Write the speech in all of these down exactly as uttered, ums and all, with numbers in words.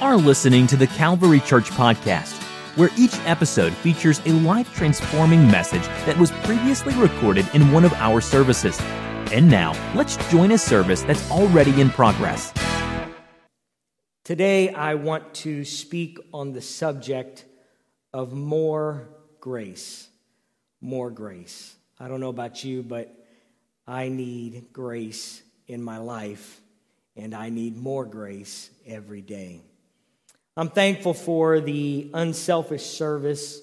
are listening to the Calvary Church Podcast, where each episode features a life-transforming message that was previously recorded in one of our services. And now, let's join a service that's already in progress. Today, I want to speak on the subject of more grace. More grace. I don't know about you, but I need grace in my life, and I need more grace every day. I'm thankful for the unselfish service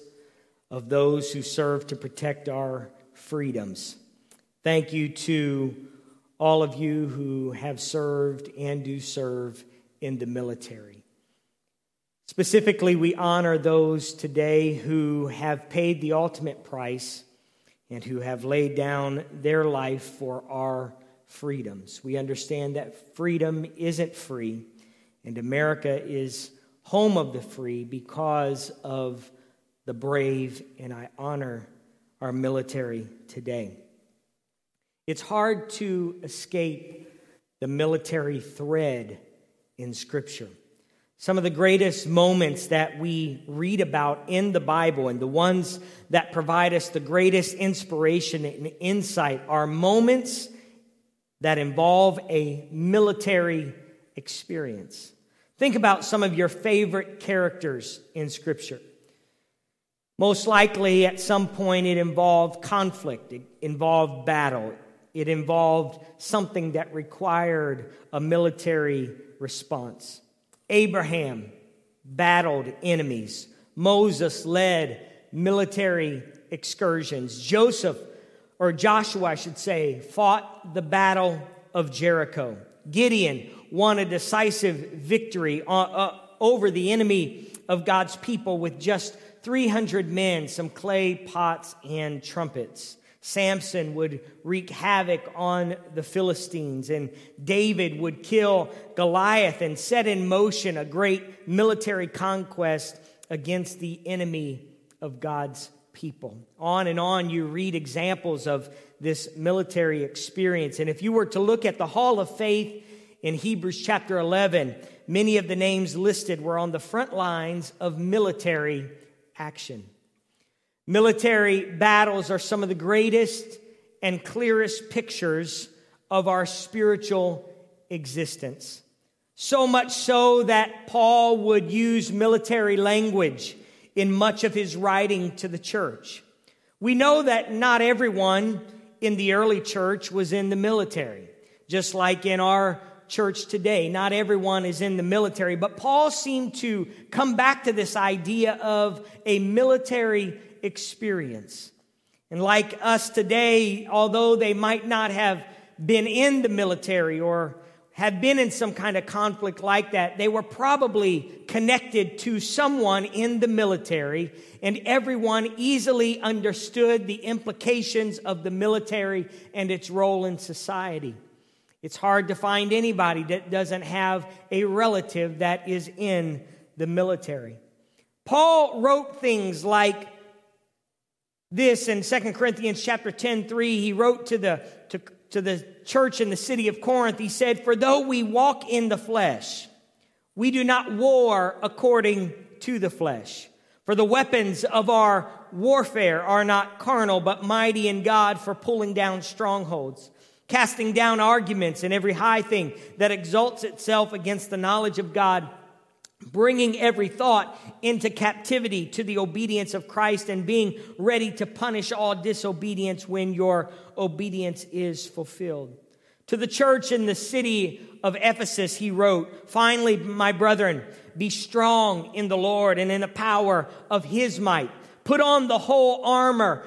of those who serve to protect our freedoms. Thank you to all of you who have served and do serve in the military. Specifically, we honor those today who have paid the ultimate price and who have laid down their life for our freedoms. We understand that freedom isn't free, and America is home of the free because of the brave, and I honor our military today. It's hard to escape the military thread in Scripture. Some of the greatest moments that we read about in the Bible and the ones that provide us the greatest inspiration and insight are moments that involve a military experience. Think about some of your favorite characters in Scripture. Most likely, at some point, it involved conflict, it involved battle. It involved something that required a military response. Abraham battled enemies. Moses led military excursions. Joseph, or Joshua, I should say, fought the battle of Jericho. Gideon won a decisive victory over the enemy of God's people with just three hundred men, some clay pots and trumpets. Samson would wreak havoc on the Philistines, and David would kill Goliath and set in motion a great military conquest against the enemy of God's people. On and on you read examples of this military experience. And if you were to look at the Hall of Faith in Hebrews chapter eleven, many of the names listed were on the front lines of military action. Military battles are some of the greatest and clearest pictures of our spiritual existence. So much so that Paul would use military language in much of his writing to the church. We know that not everyone in the early church was in the military, just like in our church today. Not everyone is in the military, but Paul seemed to come back to this idea of a military experience. And like us today, although they might not have been in the military or have been in some kind of conflict like that, they were probably connected to someone in the military, and everyone easily understood the implications of the military and its role in society. It's hard to find anybody that doesn't have a relative that is in the military. Paul wrote things like this in Second Corinthians chapter ten, three, he wrote to the, to, to the church in the city of Corinth, he said, "For though we walk in the flesh, we do not war according to the flesh. For the weapons of our warfare are not carnal, but mighty in God for pulling down strongholds, casting down arguments and every high thing that exalts itself against the knowledge of God, bringing every thought into captivity to the obedience of Christ and being ready to punish all disobedience when your obedience is fulfilled." To the church in the city of Ephesus, he wrote, "Finally, my brethren, be strong in the Lord and in the power of his might. Put on the whole armor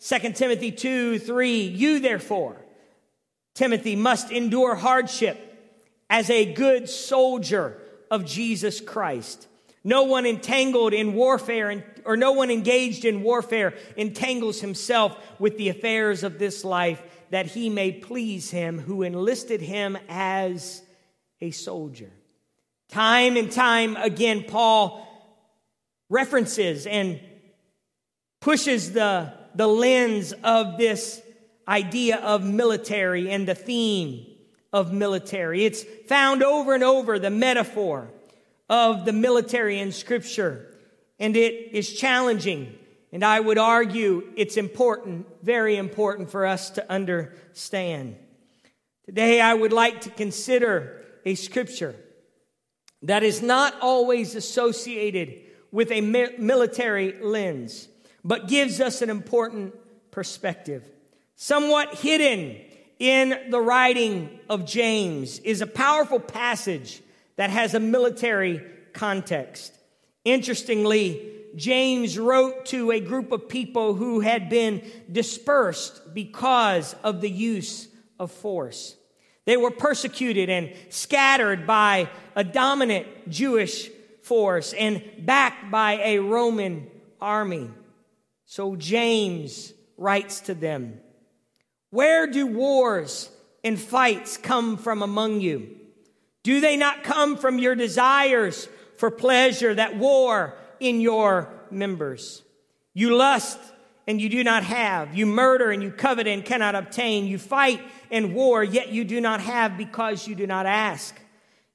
Second Timothy two, three, "You therefore, Timothy, must endure hardship as a good soldier of Jesus Christ. No one entangled in warfare, or no one engaged in warfare entangles himself with the affairs of this life, that he may please him who enlisted him as a soldier. Time and time again, Paul references and pushes the, the lens of this idea of military and the theme of military. It's found over and over, the metaphor of the military in Scripture, and it is challenging, and I would argue it's important, very important for us to understand. Today I would like to consider a Scripture that is not always associated with a military lens, but gives us an important perspective. Somewhat hidden in the writing of James is a powerful passage that has a military context. Interestingly, James wrote to a group of people who had been dispersed because of the use of force. They were persecuted and scattered by a dominant Jewish force and backed by a Roman army. So James writes to them, "Where do wars and fights come from among you? Do they not come from your desires for pleasure that war in your members? You lust and you do not have. You murder and you covet and cannot obtain. You fight and war, yet you do not have because you do not ask.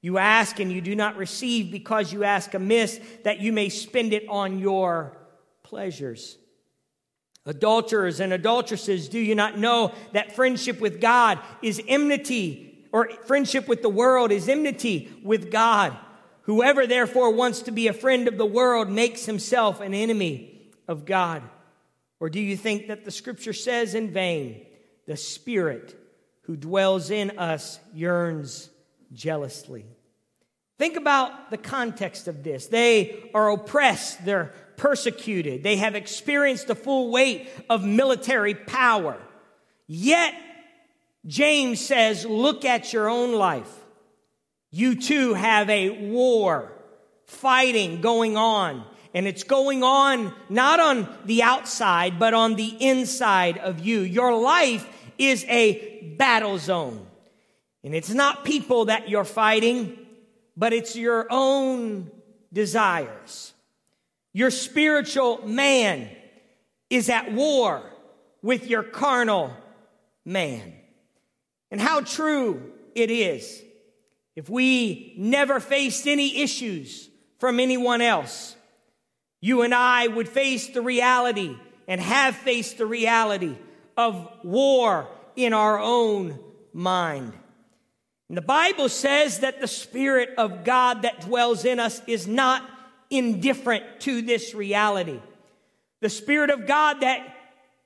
You ask and you do not receive because you ask amiss, that you may spend it on your pleasures. Adulterers and adulteresses, do you not know that friendship with God is enmity? Or friendship with the world is enmity with God. Whoever therefore wants to be a friend of the world makes himself an enemy of God. Or do you think that the Scripture says in vain, the Spirit who dwells in us yearns jealously?" Think about the context of this. They are oppressed. They're persecuted. They have experienced the full weight of military power. Yet James says, look at your own life. You too have a war, fighting going on. And it's going on not on the outside, but on the inside of you. Your life is a battle zone. And it's not people that you're fighting, but it's your own desires. Your spiritual man is at war with your carnal man. And how true it is. If we never faced any issues from anyone else, you and I would face the reality and have faced the reality of war in our own mind. And the Bible says that the Spirit of God that dwells in us is not indifferent to this reality. The Spirit of God that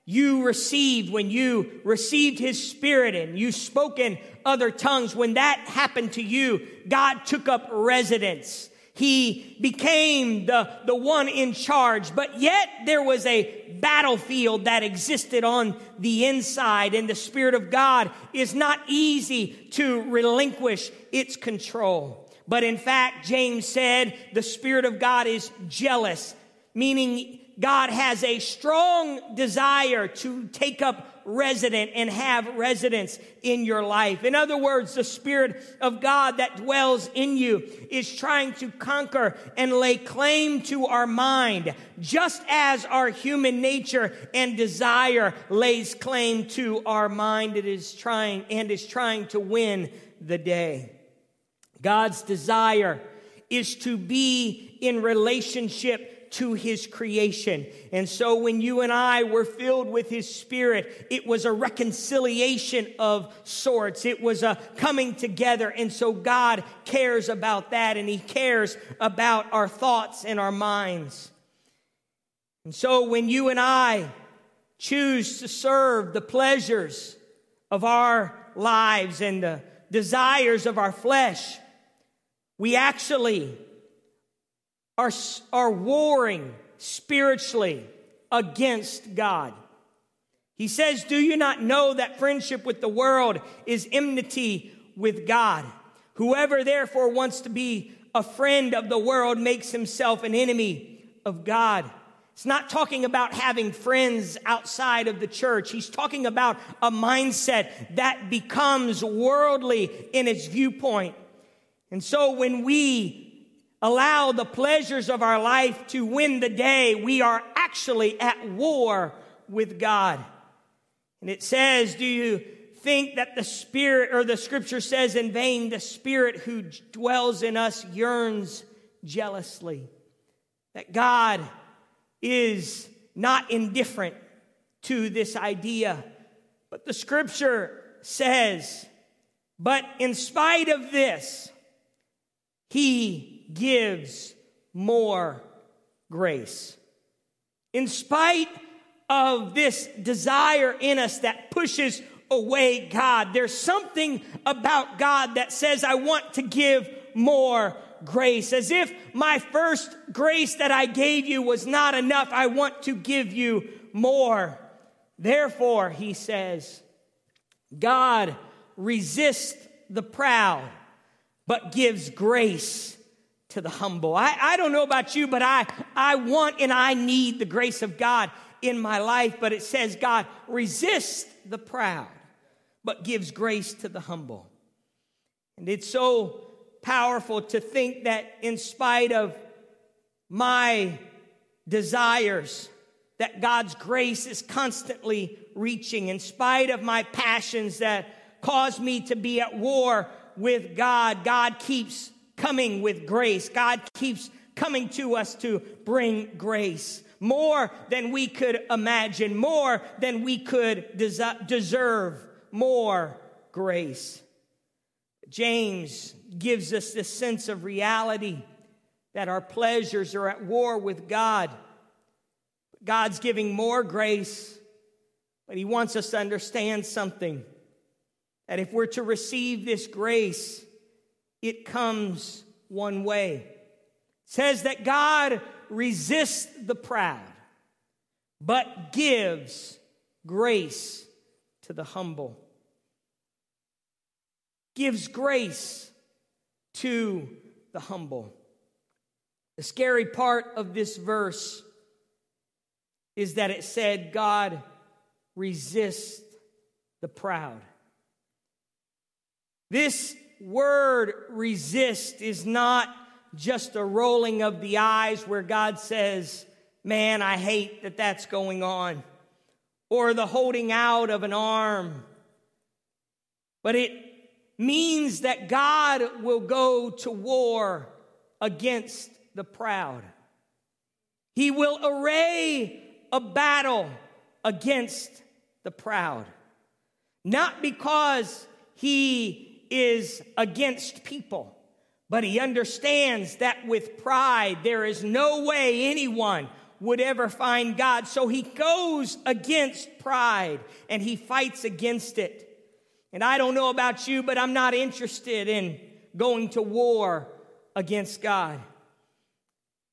you received when you received His Spirit and you spoke in other tongues. When that happened to you, God took up residence. He became the, the one in charge. But yet there was a battlefield that existed on the inside, and the Spirit of God is not easy to relinquish its control. But in fact, James said, the Spirit of God is jealous, meaning God has a strong desire to take up residence and have residence in your life. In other words, the Spirit of God that dwells in you is trying to conquer and lay claim to our mind, just as our human nature and desire lays claim to our mind. It is trying and is trying to win the day. God's desire is to be in relationship to His creation. And so when you and I were filled with His Spirit, it was a reconciliation of sorts. It was a coming together. And so God cares about that, and He cares about our thoughts and our minds. And so when you and I choose to serve the pleasures of our lives and the desires of our flesh, we actually Are, are warring spiritually against God. He says, do you not know that friendship with the world is enmity with God? Whoever therefore wants to be a friend of the world makes himself an enemy of God. It's not talking about having friends outside of the church. He's talking about a mindset that becomes worldly in its viewpoint. And so when we allow the pleasures of our life to win the day, we are actually at war with God. And it says, do you think that the Spirit, or the Scripture says in vain, the Spirit who dwells in us yearns jealously? That God is not indifferent to this idea. But the Scripture says, but in spite of this, He gives more grace. In spite of this desire in us that pushes away God, there's something about God that says, I want to give more grace. As if my first grace that I gave you was not enough, I want to give you more. Therefore, he says, God resists the proud, but gives grace to the humble. I, I don't know about you, but I, I want and I need the grace of God in my life. But it says God resists the proud, but gives grace to the humble. And it's so powerful to think that in spite of my desires, that God's grace is constantly reaching. In spite of my passions that cause me to be at war with God, God keeps coming with grace. God keeps coming to us to bring grace. More than we could imagine, more than we could des- deserve, more grace. James gives us this sense of reality that our pleasures are at war with God. God's giving more grace, but he wants us to understand something, that if we're to receive this grace, it comes one way. It says that God resists the proud, but gives grace to the humble. Gives grace to the humble. The scary part of this verse is that it said God resists the proud. This word resist is not just a rolling of the eyes where God says, man, I hate that that's going on, or the holding out of an arm. But it means that God will go to war against the proud. He will array a battle against the proud. Not because he is against people, but he understands that with pride there is no way anyone would ever find God. So he goes against pride and he fights against it. And I don't know about you, but I'm not interested in going to war against God.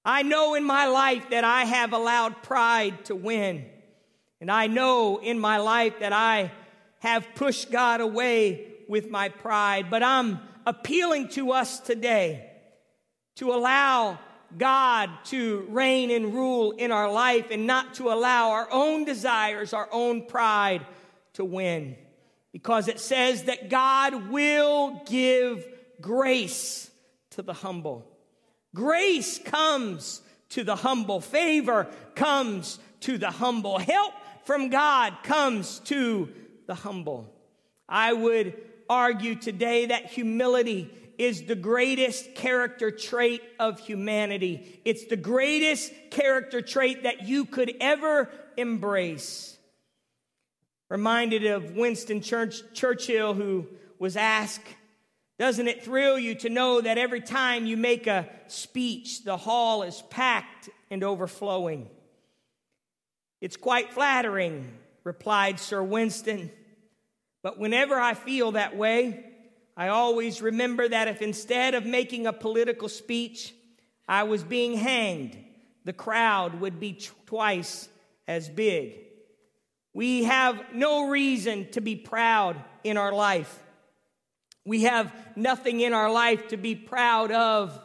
I know in my life that I have allowed pride to win. And I know in my life that I have pushed God away with my pride. But I'm appealing to us today to allow God to reign and rule in our life and not to allow our own desires, our own pride to win. Because it says that God will give grace to the humble. Grace comes to the humble. Favor comes to the humble. Help from God comes to the humble. I would argue today that humility is the greatest character trait of humanity. It's the greatest character trait that you could ever embrace. Reminded of Winston Churchill, who was asked, doesn't it thrill you to know that every time you make a speech, the hall is packed and overflowing? It's quite flattering, replied Sir Winston. But whenever I feel that way, I always remember that if instead of making a political speech, I was being hanged, the crowd would be twice as big. We have no reason to be proud in our life. We have nothing in our life to be proud of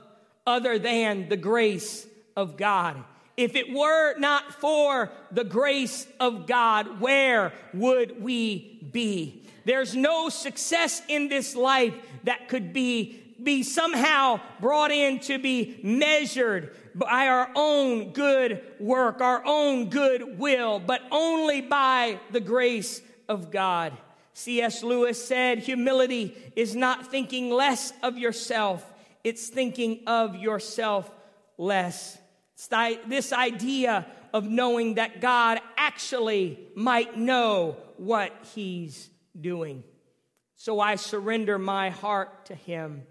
other than the grace of God. If it were not for the grace of God, where would we be? There's no success in this life that could be, be somehow brought in to be measured by our own good work, our own good will, but only by the grace of God. C S Lewis said, humility is not thinking less of yourself. It's thinking of yourself less. It's this idea of knowing that God actually might know what he's doing. So I surrender my heart to him.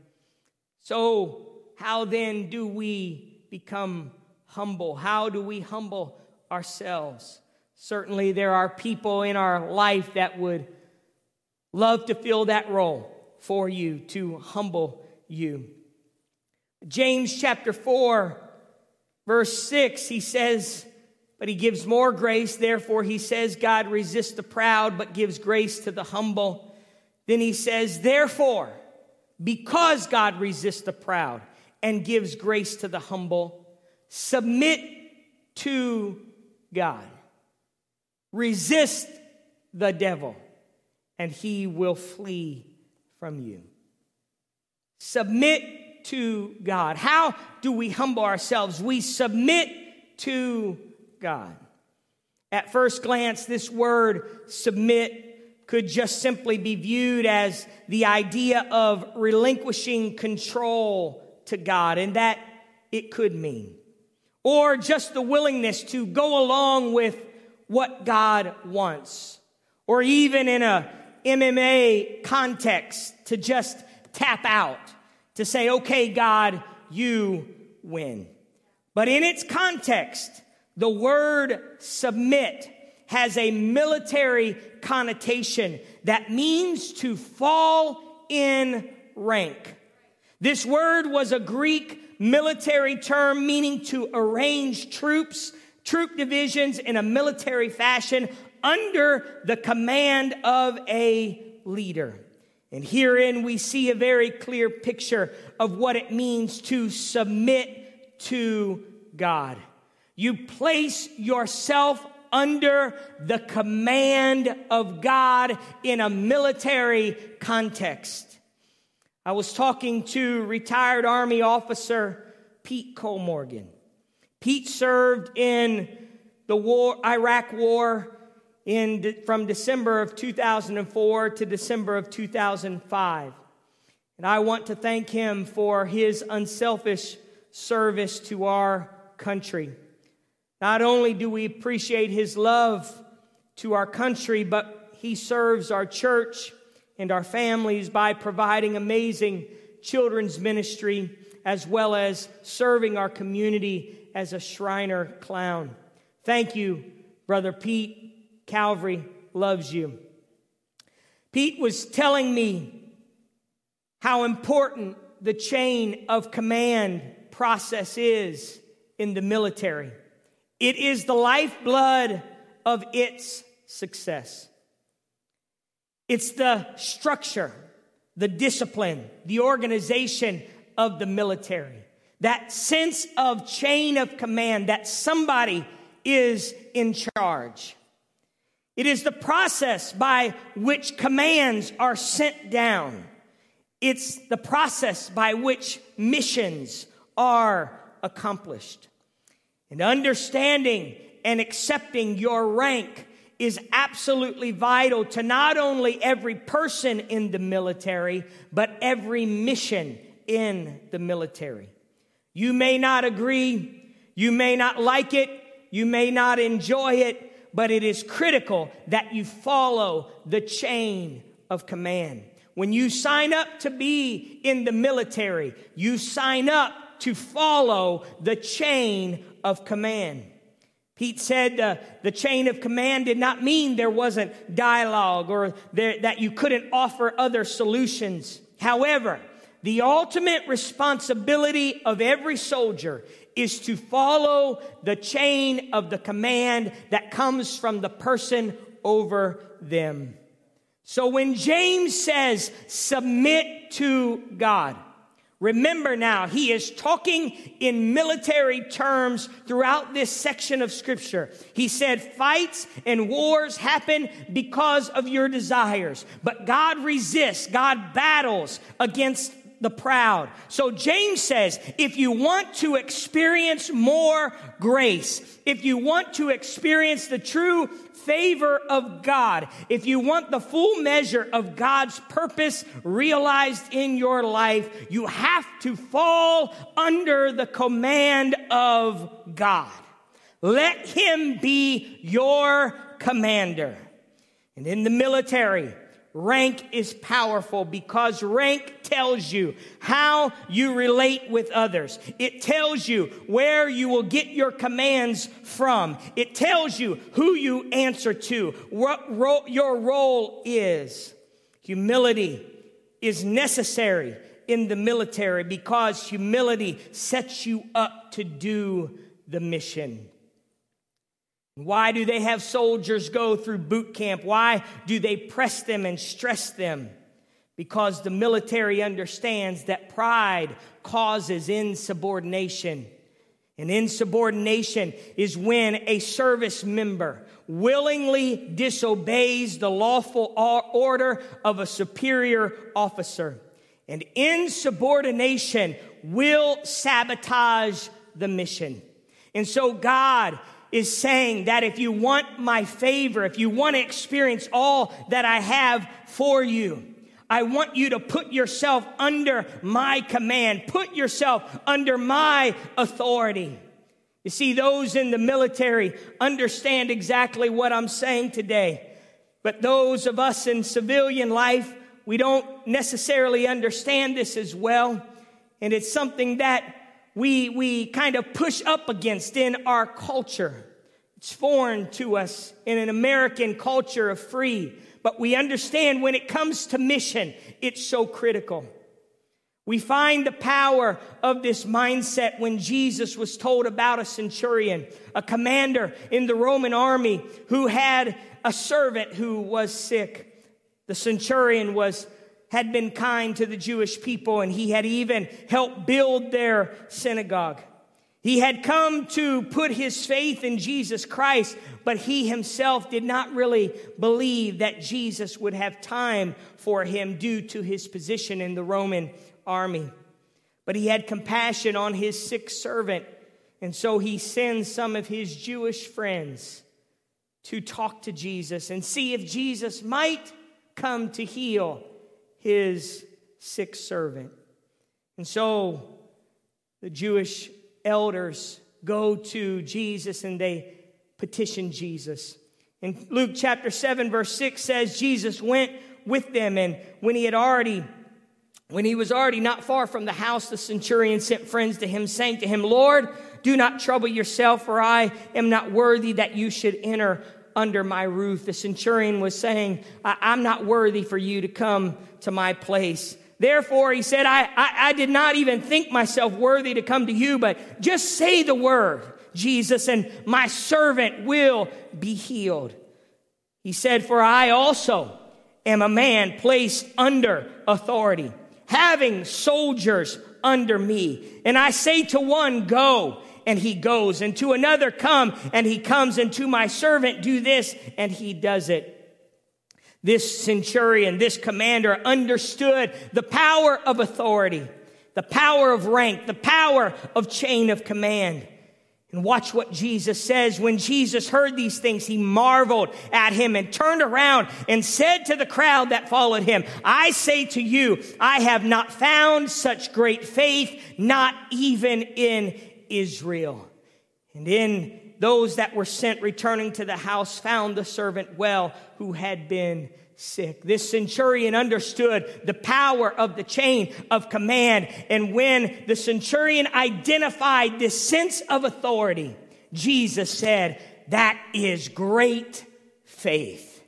So how then do we become humble? How do we humble ourselves? Certainly there are people in our life that would love to fill that role for you, to humble you. James chapter four, verse six, he says, but he gives more grace. Therefore, he says, God resists the proud, but gives grace to the humble. Then he says, therefore, because God resists the proud and gives grace to the humble, submit to God. Resist the devil, and he will flee from you. Submit to God. How do we humble ourselves? We submit to God. At first glance, this word submit could just simply be viewed as the idea of relinquishing control to God, and that it could mean, or just the willingness to go along with what God wants, or even in a M M A context, to just tap out, to say, okay, God, you win. But in its context, the word submit has a military connotation that means to fall in rank. This word was a Greek military term meaning to arrange troops, troop divisions in a military fashion under the command of a leader. And herein we see a very clear picture of what it means to submit to God. You place yourself under the command of God in a military context. I was talking to retired Army officer Pete Cole Morgan. Pete served in the war, Iraq War in, from December of two thousand four to December of two thousand five. And I want to thank him for his unselfish service to our country. Not only do we appreciate his love to our country, but he serves our church and our families by providing amazing children's ministry as well as serving our community as a Shriner clown. Thank you, Brother Pete. Calvary loves you. Pete was telling me how important the chain of command process is in the military. It is the lifeblood of its success. It's the structure, the discipline, the organization of the military. That sense of chain of command that somebody is in charge. It is the process by which commands are sent down. It's the process by which missions are accomplished. And understanding and accepting your rank is absolutely vital to not only every person in the military, but every mission in the military. You may not agree, you may not like it, you may not enjoy it, but it is critical that you follow the chain of command. When you sign up to be in the military, you sign up to follow the chain of command. Pete said uh, the chain of command did not mean there wasn't dialogue or there, that you couldn't offer other solutions. However, the ultimate responsibility of every soldier is to follow the chain of the command that comes from the person over them. So when James says, submit to God, Remember now, he is talking in military terms throughout this section of Scripture. He said, fights and wars happen because of your desires, but God resists, God battles against the proud. So James says, if you want to experience more grace, if you want to experience the true favor of God, if you want the full measure of God's purpose realized in your life, you have to fall under the command of God. Let him be your commander. And in the military, rank is powerful because rank tells you how you relate with others. It tells you where you will get your commands from. It tells you who you answer to, what ro- your role is. Humility is necessary in the military because humility sets you up to do the mission. Why do they have soldiers go through boot camp? Why do they press them and stress them? Because the military understands that pride causes insubordination. And insubordination is when a service member willingly disobeys the lawful order of a superior officer. And insubordination will sabotage the mission. And so God is saying that if you want my favor, if you want to experience all that I have for you, I want you to put yourself under my command. Put yourself under my authority. You see, those in the military understand exactly what I'm saying today. But those of us in civilian life, we don't necessarily understand this as well. And it's something that We we kind of push up against in our culture. It's foreign to us in an American culture of free, but we understand when it comes to mission, it's so critical. We find the power of this mindset when Jesus was told about a centurion, a commander in the Roman army who had a servant who was sick. The centurion was had been kind to the Jewish people, and he had even helped build their synagogue. He had come to put his faith in Jesus Christ, but he himself did not really believe that Jesus would have time for him due to his position in the Roman army. But he had compassion on his sick servant, and so he sends some of his Jewish friends to talk to Jesus and see if Jesus might come to heal his sick servant. And so the Jewish elders go to Jesus and they petition Jesus. And Luke chapter seven verse six says Jesus went with them, and when he had already when he was already not far from the house, the centurion sent friends to him, saying to him, Lord, do not trouble yourself, for I am not worthy that you should enter under my roof. The centurion was saying, I- I'm not worthy for you to come to my place. Therefore, he said, I-, I I did not even think myself worthy to come to you, but just say the word, Jesus, and my servant will be healed. He said, for I also am a man placed under authority, having soldiers under me. And I say to one, go, and he goes, and to another, come, and he comes, and to my servant, do this, and he does it. This centurion, this commander, understood the power of authority, the power of rank, the power of chain of command. And watch what Jesus says. When Jesus heard these things, he marveled at him and turned around and said to the crowd that followed him, I say to you, I have not found such great faith, not even in Israel. And then those that were sent returning to the house found the servant well who had been sick. This centurion understood the power of the chain of command. And when the centurion identified this sense of authority, Jesus said, that is great faith.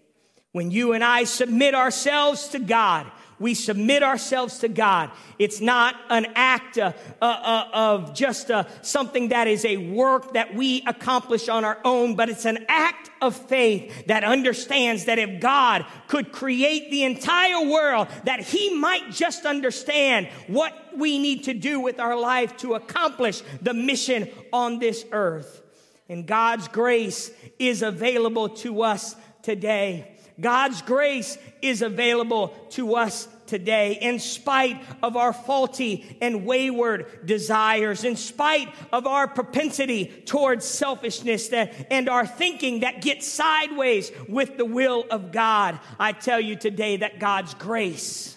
When you and I submit ourselves to God, We submit ourselves to God. It's not an act uh, uh, uh, of just uh, something that is a work that we accomplish on our own, but it's an act of faith that understands that if God could create the entire world, that he might just understand what we need to do with our life to accomplish the mission on this earth. And God's grace is available to us today. God's grace is available to us today in spite of our faulty and wayward desires, in spite of our propensity towards selfishness and our thinking that gets sideways with the will of God. I tell you today that God's grace,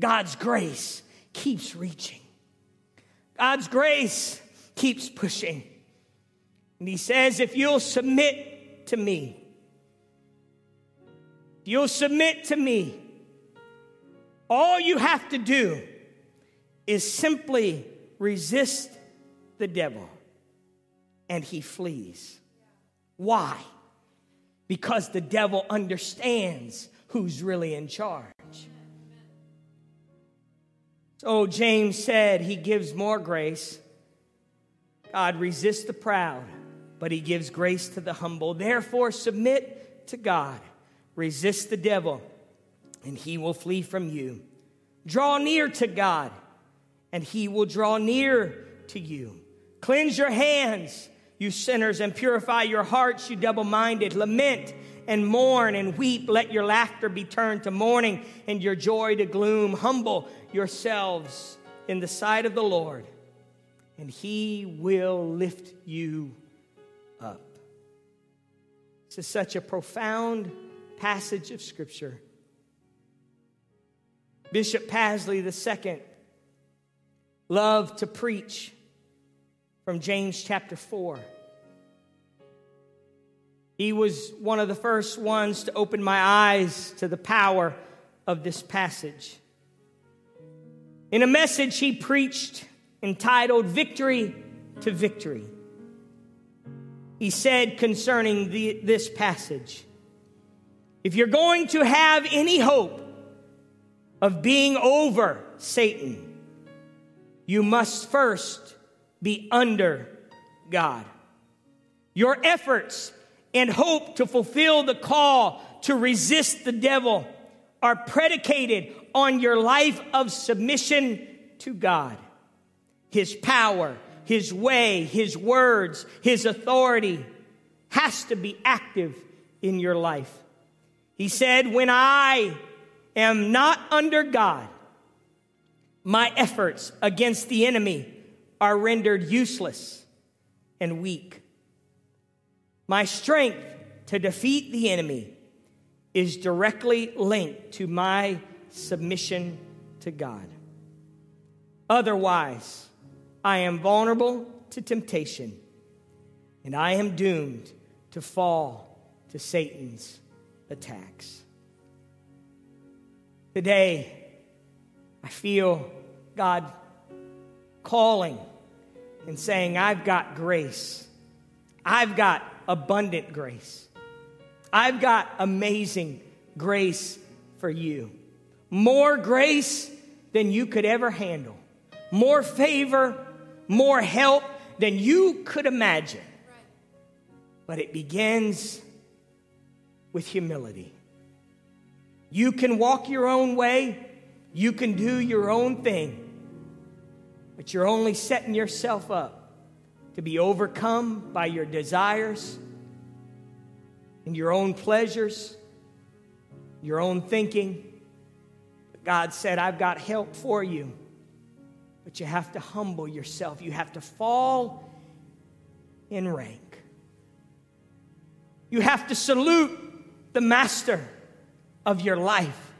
God's grace keeps reaching. God's grace keeps pushing. And he says, if you'll submit to me, you'll submit to me. All you have to do is simply resist the devil, and he flees. Why? Because the devil understands who's really in charge. So James said he gives more grace. God resists the proud, but he gives grace to the humble. Therefore, submit to God. Resist the devil, and he will flee from you. Draw near to God, and he will draw near to you. Cleanse your hands, you sinners, and purify your hearts, you double-minded. Lament and mourn and weep. Let your laughter be turned to mourning and your joy to gloom. Humble yourselves in the sight of the Lord, and he will lift you up. This is such a profound passage of Scripture. Bishop Pasley the Second loved to preach from James chapter four. He was one of the first ones to open my eyes to the power of this passage. In a message he preached entitled Victory to Victory, he said concerning the, this passage, if you're going to have any hope of being over Satan, you must first be under God. Your efforts and hope to fulfill the call to resist the devil are predicated on your life of submission to God. His power, his way, his words, his authority has to be active in your life. He said, when I am not under God, my efforts against the enemy are rendered useless and weak. My strength to defeat the enemy is directly linked to my submission to God. Otherwise, I am vulnerable to temptation, and I am doomed to fall to Satan's attacks. Today, I feel God calling and saying, I've got grace. I've got abundant grace. I've got amazing grace for you. More grace than you could ever handle. More favor, more help than you could imagine. But it begins with humility. You can walk your own way. You can do your own thing. But you're only setting yourself up to be overcome by your desires and your own pleasures, your own thinking. But God said, I've got help for you. But you have to humble yourself. You have to fall in rank. You have to salute the master of your life.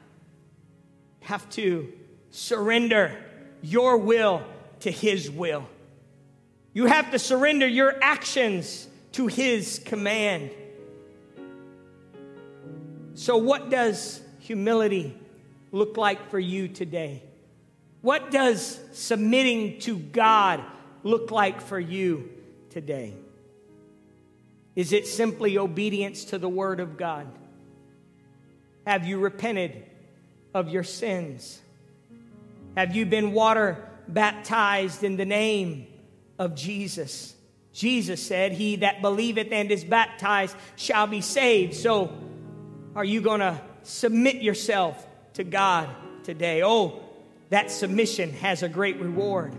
You have to surrender your will to his will. You have to surrender your actions to his command. So what does humility look like for you today? What does submitting to God look like for you today? Is it simply obedience to the Word of God? Have you repented of your sins? Have you been water baptized in the name of Jesus? Jesus said, he that believeth and is baptized shall be saved. So are you going to submit yourself to God today? Oh, that submission has a great reward,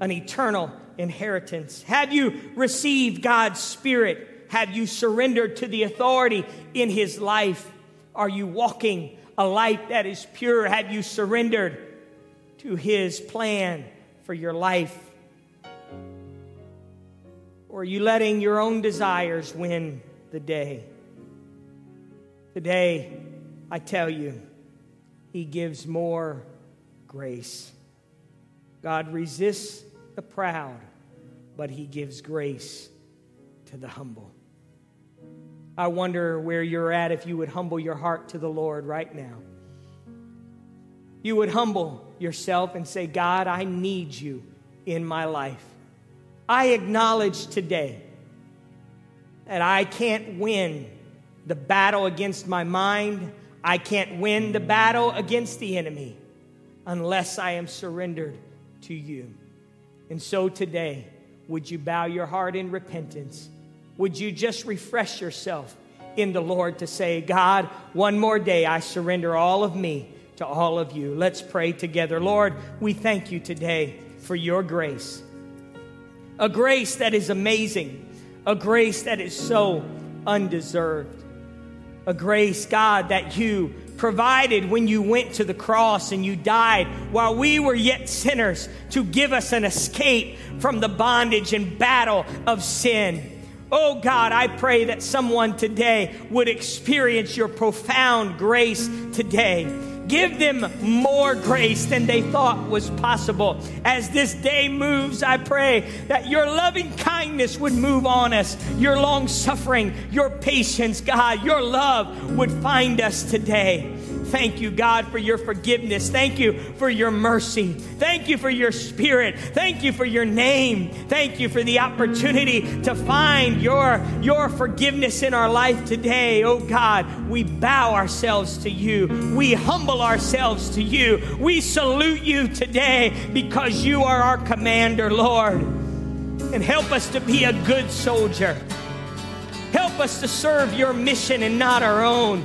an eternal inheritance. Have you received God's Spirit? Have you surrendered to the authority in His life? Are you walking a life that is pure? Have you surrendered to His plan for your life? Or are you letting your own desires win the day? Today, I tell you, He gives more grace. God resists the proud, but He gives grace to the humble. I wonder where you're at if you would humble your heart to the Lord right now. You would humble yourself and say, God, I need you in my life. I acknowledge today that I can't win the battle against my mind. I can't win the battle against the enemy unless I am surrendered to you. And so today, would you bow your heart in repentance? Would you just refresh yourself in the Lord to say, God, one more day, I surrender all of me to all of you. Let's pray together. Lord, we thank you today for your grace, a grace that is amazing, a grace that is so undeserved, a grace, God, that you provided when you went to the cross and you died while we were yet sinners to give us an escape from the bondage and battle of sin. Oh God, I pray that someone today would experience your profound grace today. Give them more grace than they thought was possible. As this day moves, I pray that your loving kindness would move on us. Your long suffering, your patience, God, your love would find us today. Thank you, God, for your forgiveness. Thank you for your mercy. Thank you for your Spirit. Thank you for your name. Thank you for the opportunity to find your, your forgiveness in our life today. Oh, God, we bow ourselves to you. We humble ourselves to you. We salute you today because you are our commander, Lord. And help us to be a good soldier. Help us to serve your mission and not our own.